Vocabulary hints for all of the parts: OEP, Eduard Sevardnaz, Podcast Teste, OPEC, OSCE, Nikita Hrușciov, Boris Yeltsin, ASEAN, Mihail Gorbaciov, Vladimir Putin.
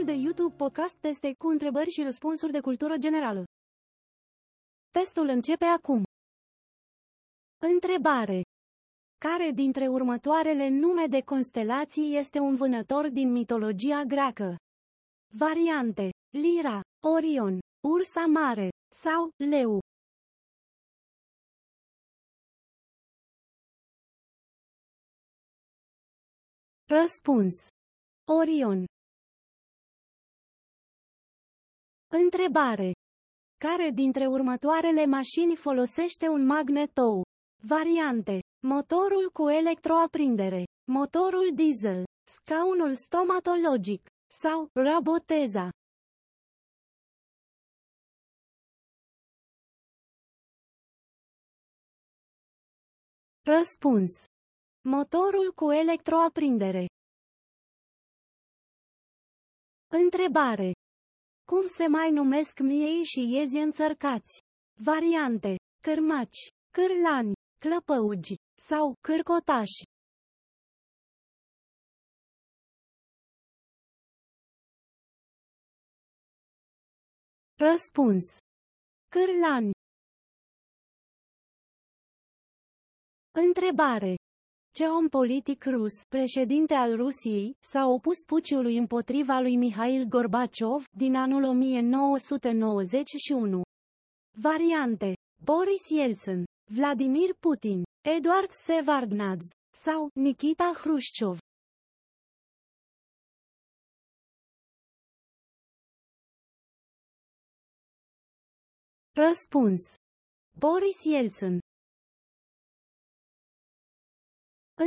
canalul de YouTube Podcast Teste cu întrebări și răspunsuri de cultură generală. Testul începe acum. Întrebare. Care dintre următoarele nume de constelații este un vânător din mitologia greacă? Variante. Lira, Orion, Ursa Mare sau Leu. Răspuns. Orion. Întrebare. Care dintre următoarele mașini folosește un magnetou? Variante. Motorul cu electroaprindere, motorul diesel, scaunul stomatologic sau roboteza. Răspuns. Motorul cu electroaprindere. Întrebare. Cum se mai numesc miei și iezi înțărcați? Variante. Cârmaci, cârlani, clăpăugi sau cârcotași. Răspuns. Cârlani. Întrebare. Ce om politic rus, președinte al Rusiei, s-a opus puciului împotriva lui Mihail Gorbaciov din anul 1991? Variante. Boris Yeltsin, Vladimir Putin, Eduard Sevardnaz sau Nikita Hrușciov. Răspuns. Boris Yeltsin.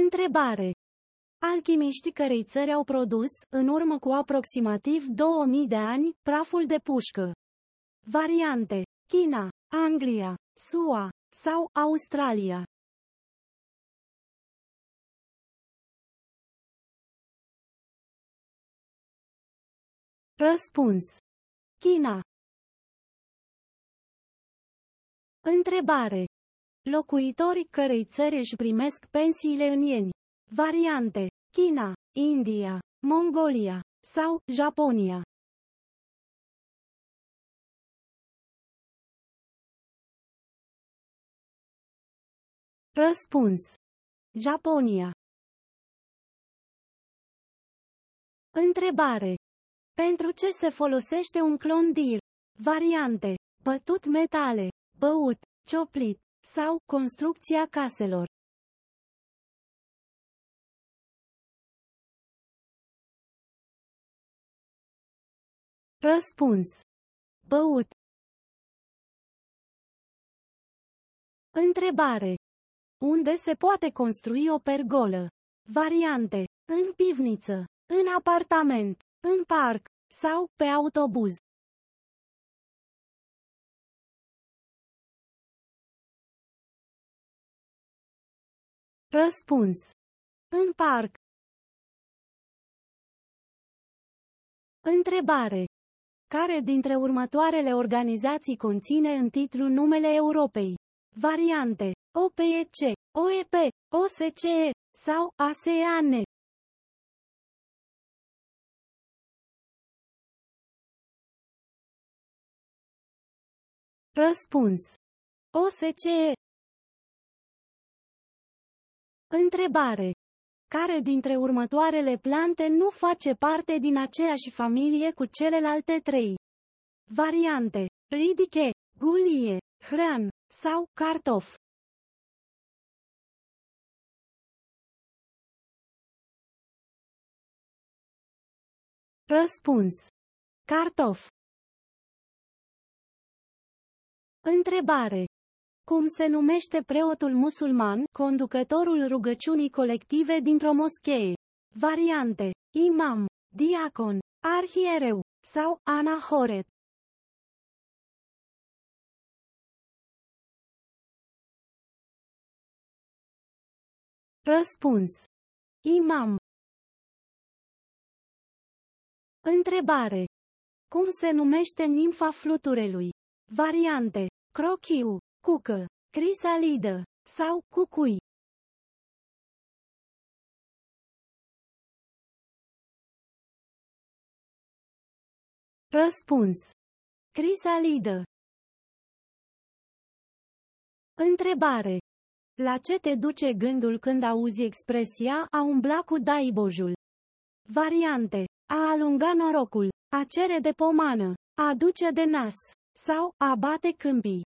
Întrebare. Alchimiștii cărei țări au produs, în urmă cu aproximativ 2000 de ani, praful de pușcă? Variante. China, Anglia, SUA sau Australia. Răspuns. China. Întrebare. Locuitorii cărei țări își primesc pensiile în ieni? Variante. China, India, Mongolia sau Japonia. Răspuns. Japonia. Întrebare. Pentru ce se folosește un clondir? Variante. Bătut metale, băut, cioplit sau construcția caselor. Răspuns. Băut. Întrebare. Unde se poate construi o pergolă? Variante. În pivniță, în apartament, în parc sau pe autobuz. Răspuns. În parc. Întrebare. Care dintre următoarele organizații conține în titlu numele Europei? Variante. OPEC, OEP, OSCE sau ASEAN. Răspuns. OSCE. Întrebare. Care dintre următoarele plante nu face parte din aceeași familie cu celelalte trei? Variante. Ridiche, gulie, hrean sau cartof. Răspuns. Cartof. Întrebare. Cum se numește preotul musulman, conducătorul rugăciunii colective dintr-o moschee? Variante. Imam, diacon, arhiereu sau anahoret. Răspuns. Imam. Întrebare. Cum se numește nimfa fluturelui? Variante. Crochiu, cucă, crisalidă sau cucui. Răspuns. Crisalidă. Întrebare. La ce te duce gândul când auzi expresia a umbla cu daibojul? Variante. A alunga norocul. A cere de pomană. A duce de nas. Sau a bate câmpii.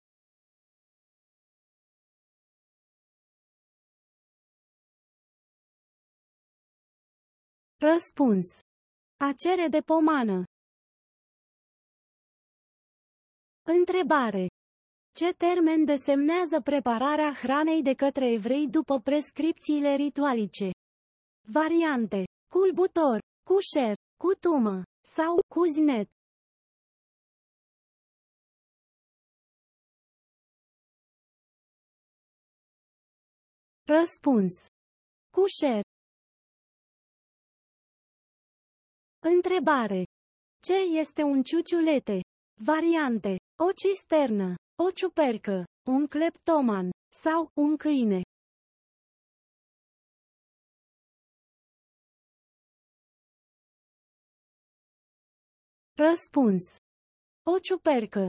Răspuns. A cere de pomană. Întrebare. Ce termen desemnează prepararea hranei de către evrei după prescripțiile ritualice? Variante. Culbutor, cușer, cutumă sau cuznet. Răspuns. Cușer. Întrebare. Ce este un ciuciulete? Variante. O cisternă, o ciupercă, un cleptoman sau un câine. Răspuns. O ciupercă.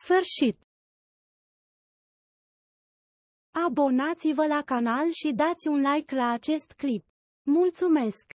Sfârșit. Abonați-vă la canal și dați un like la acest clip. Mulțumesc!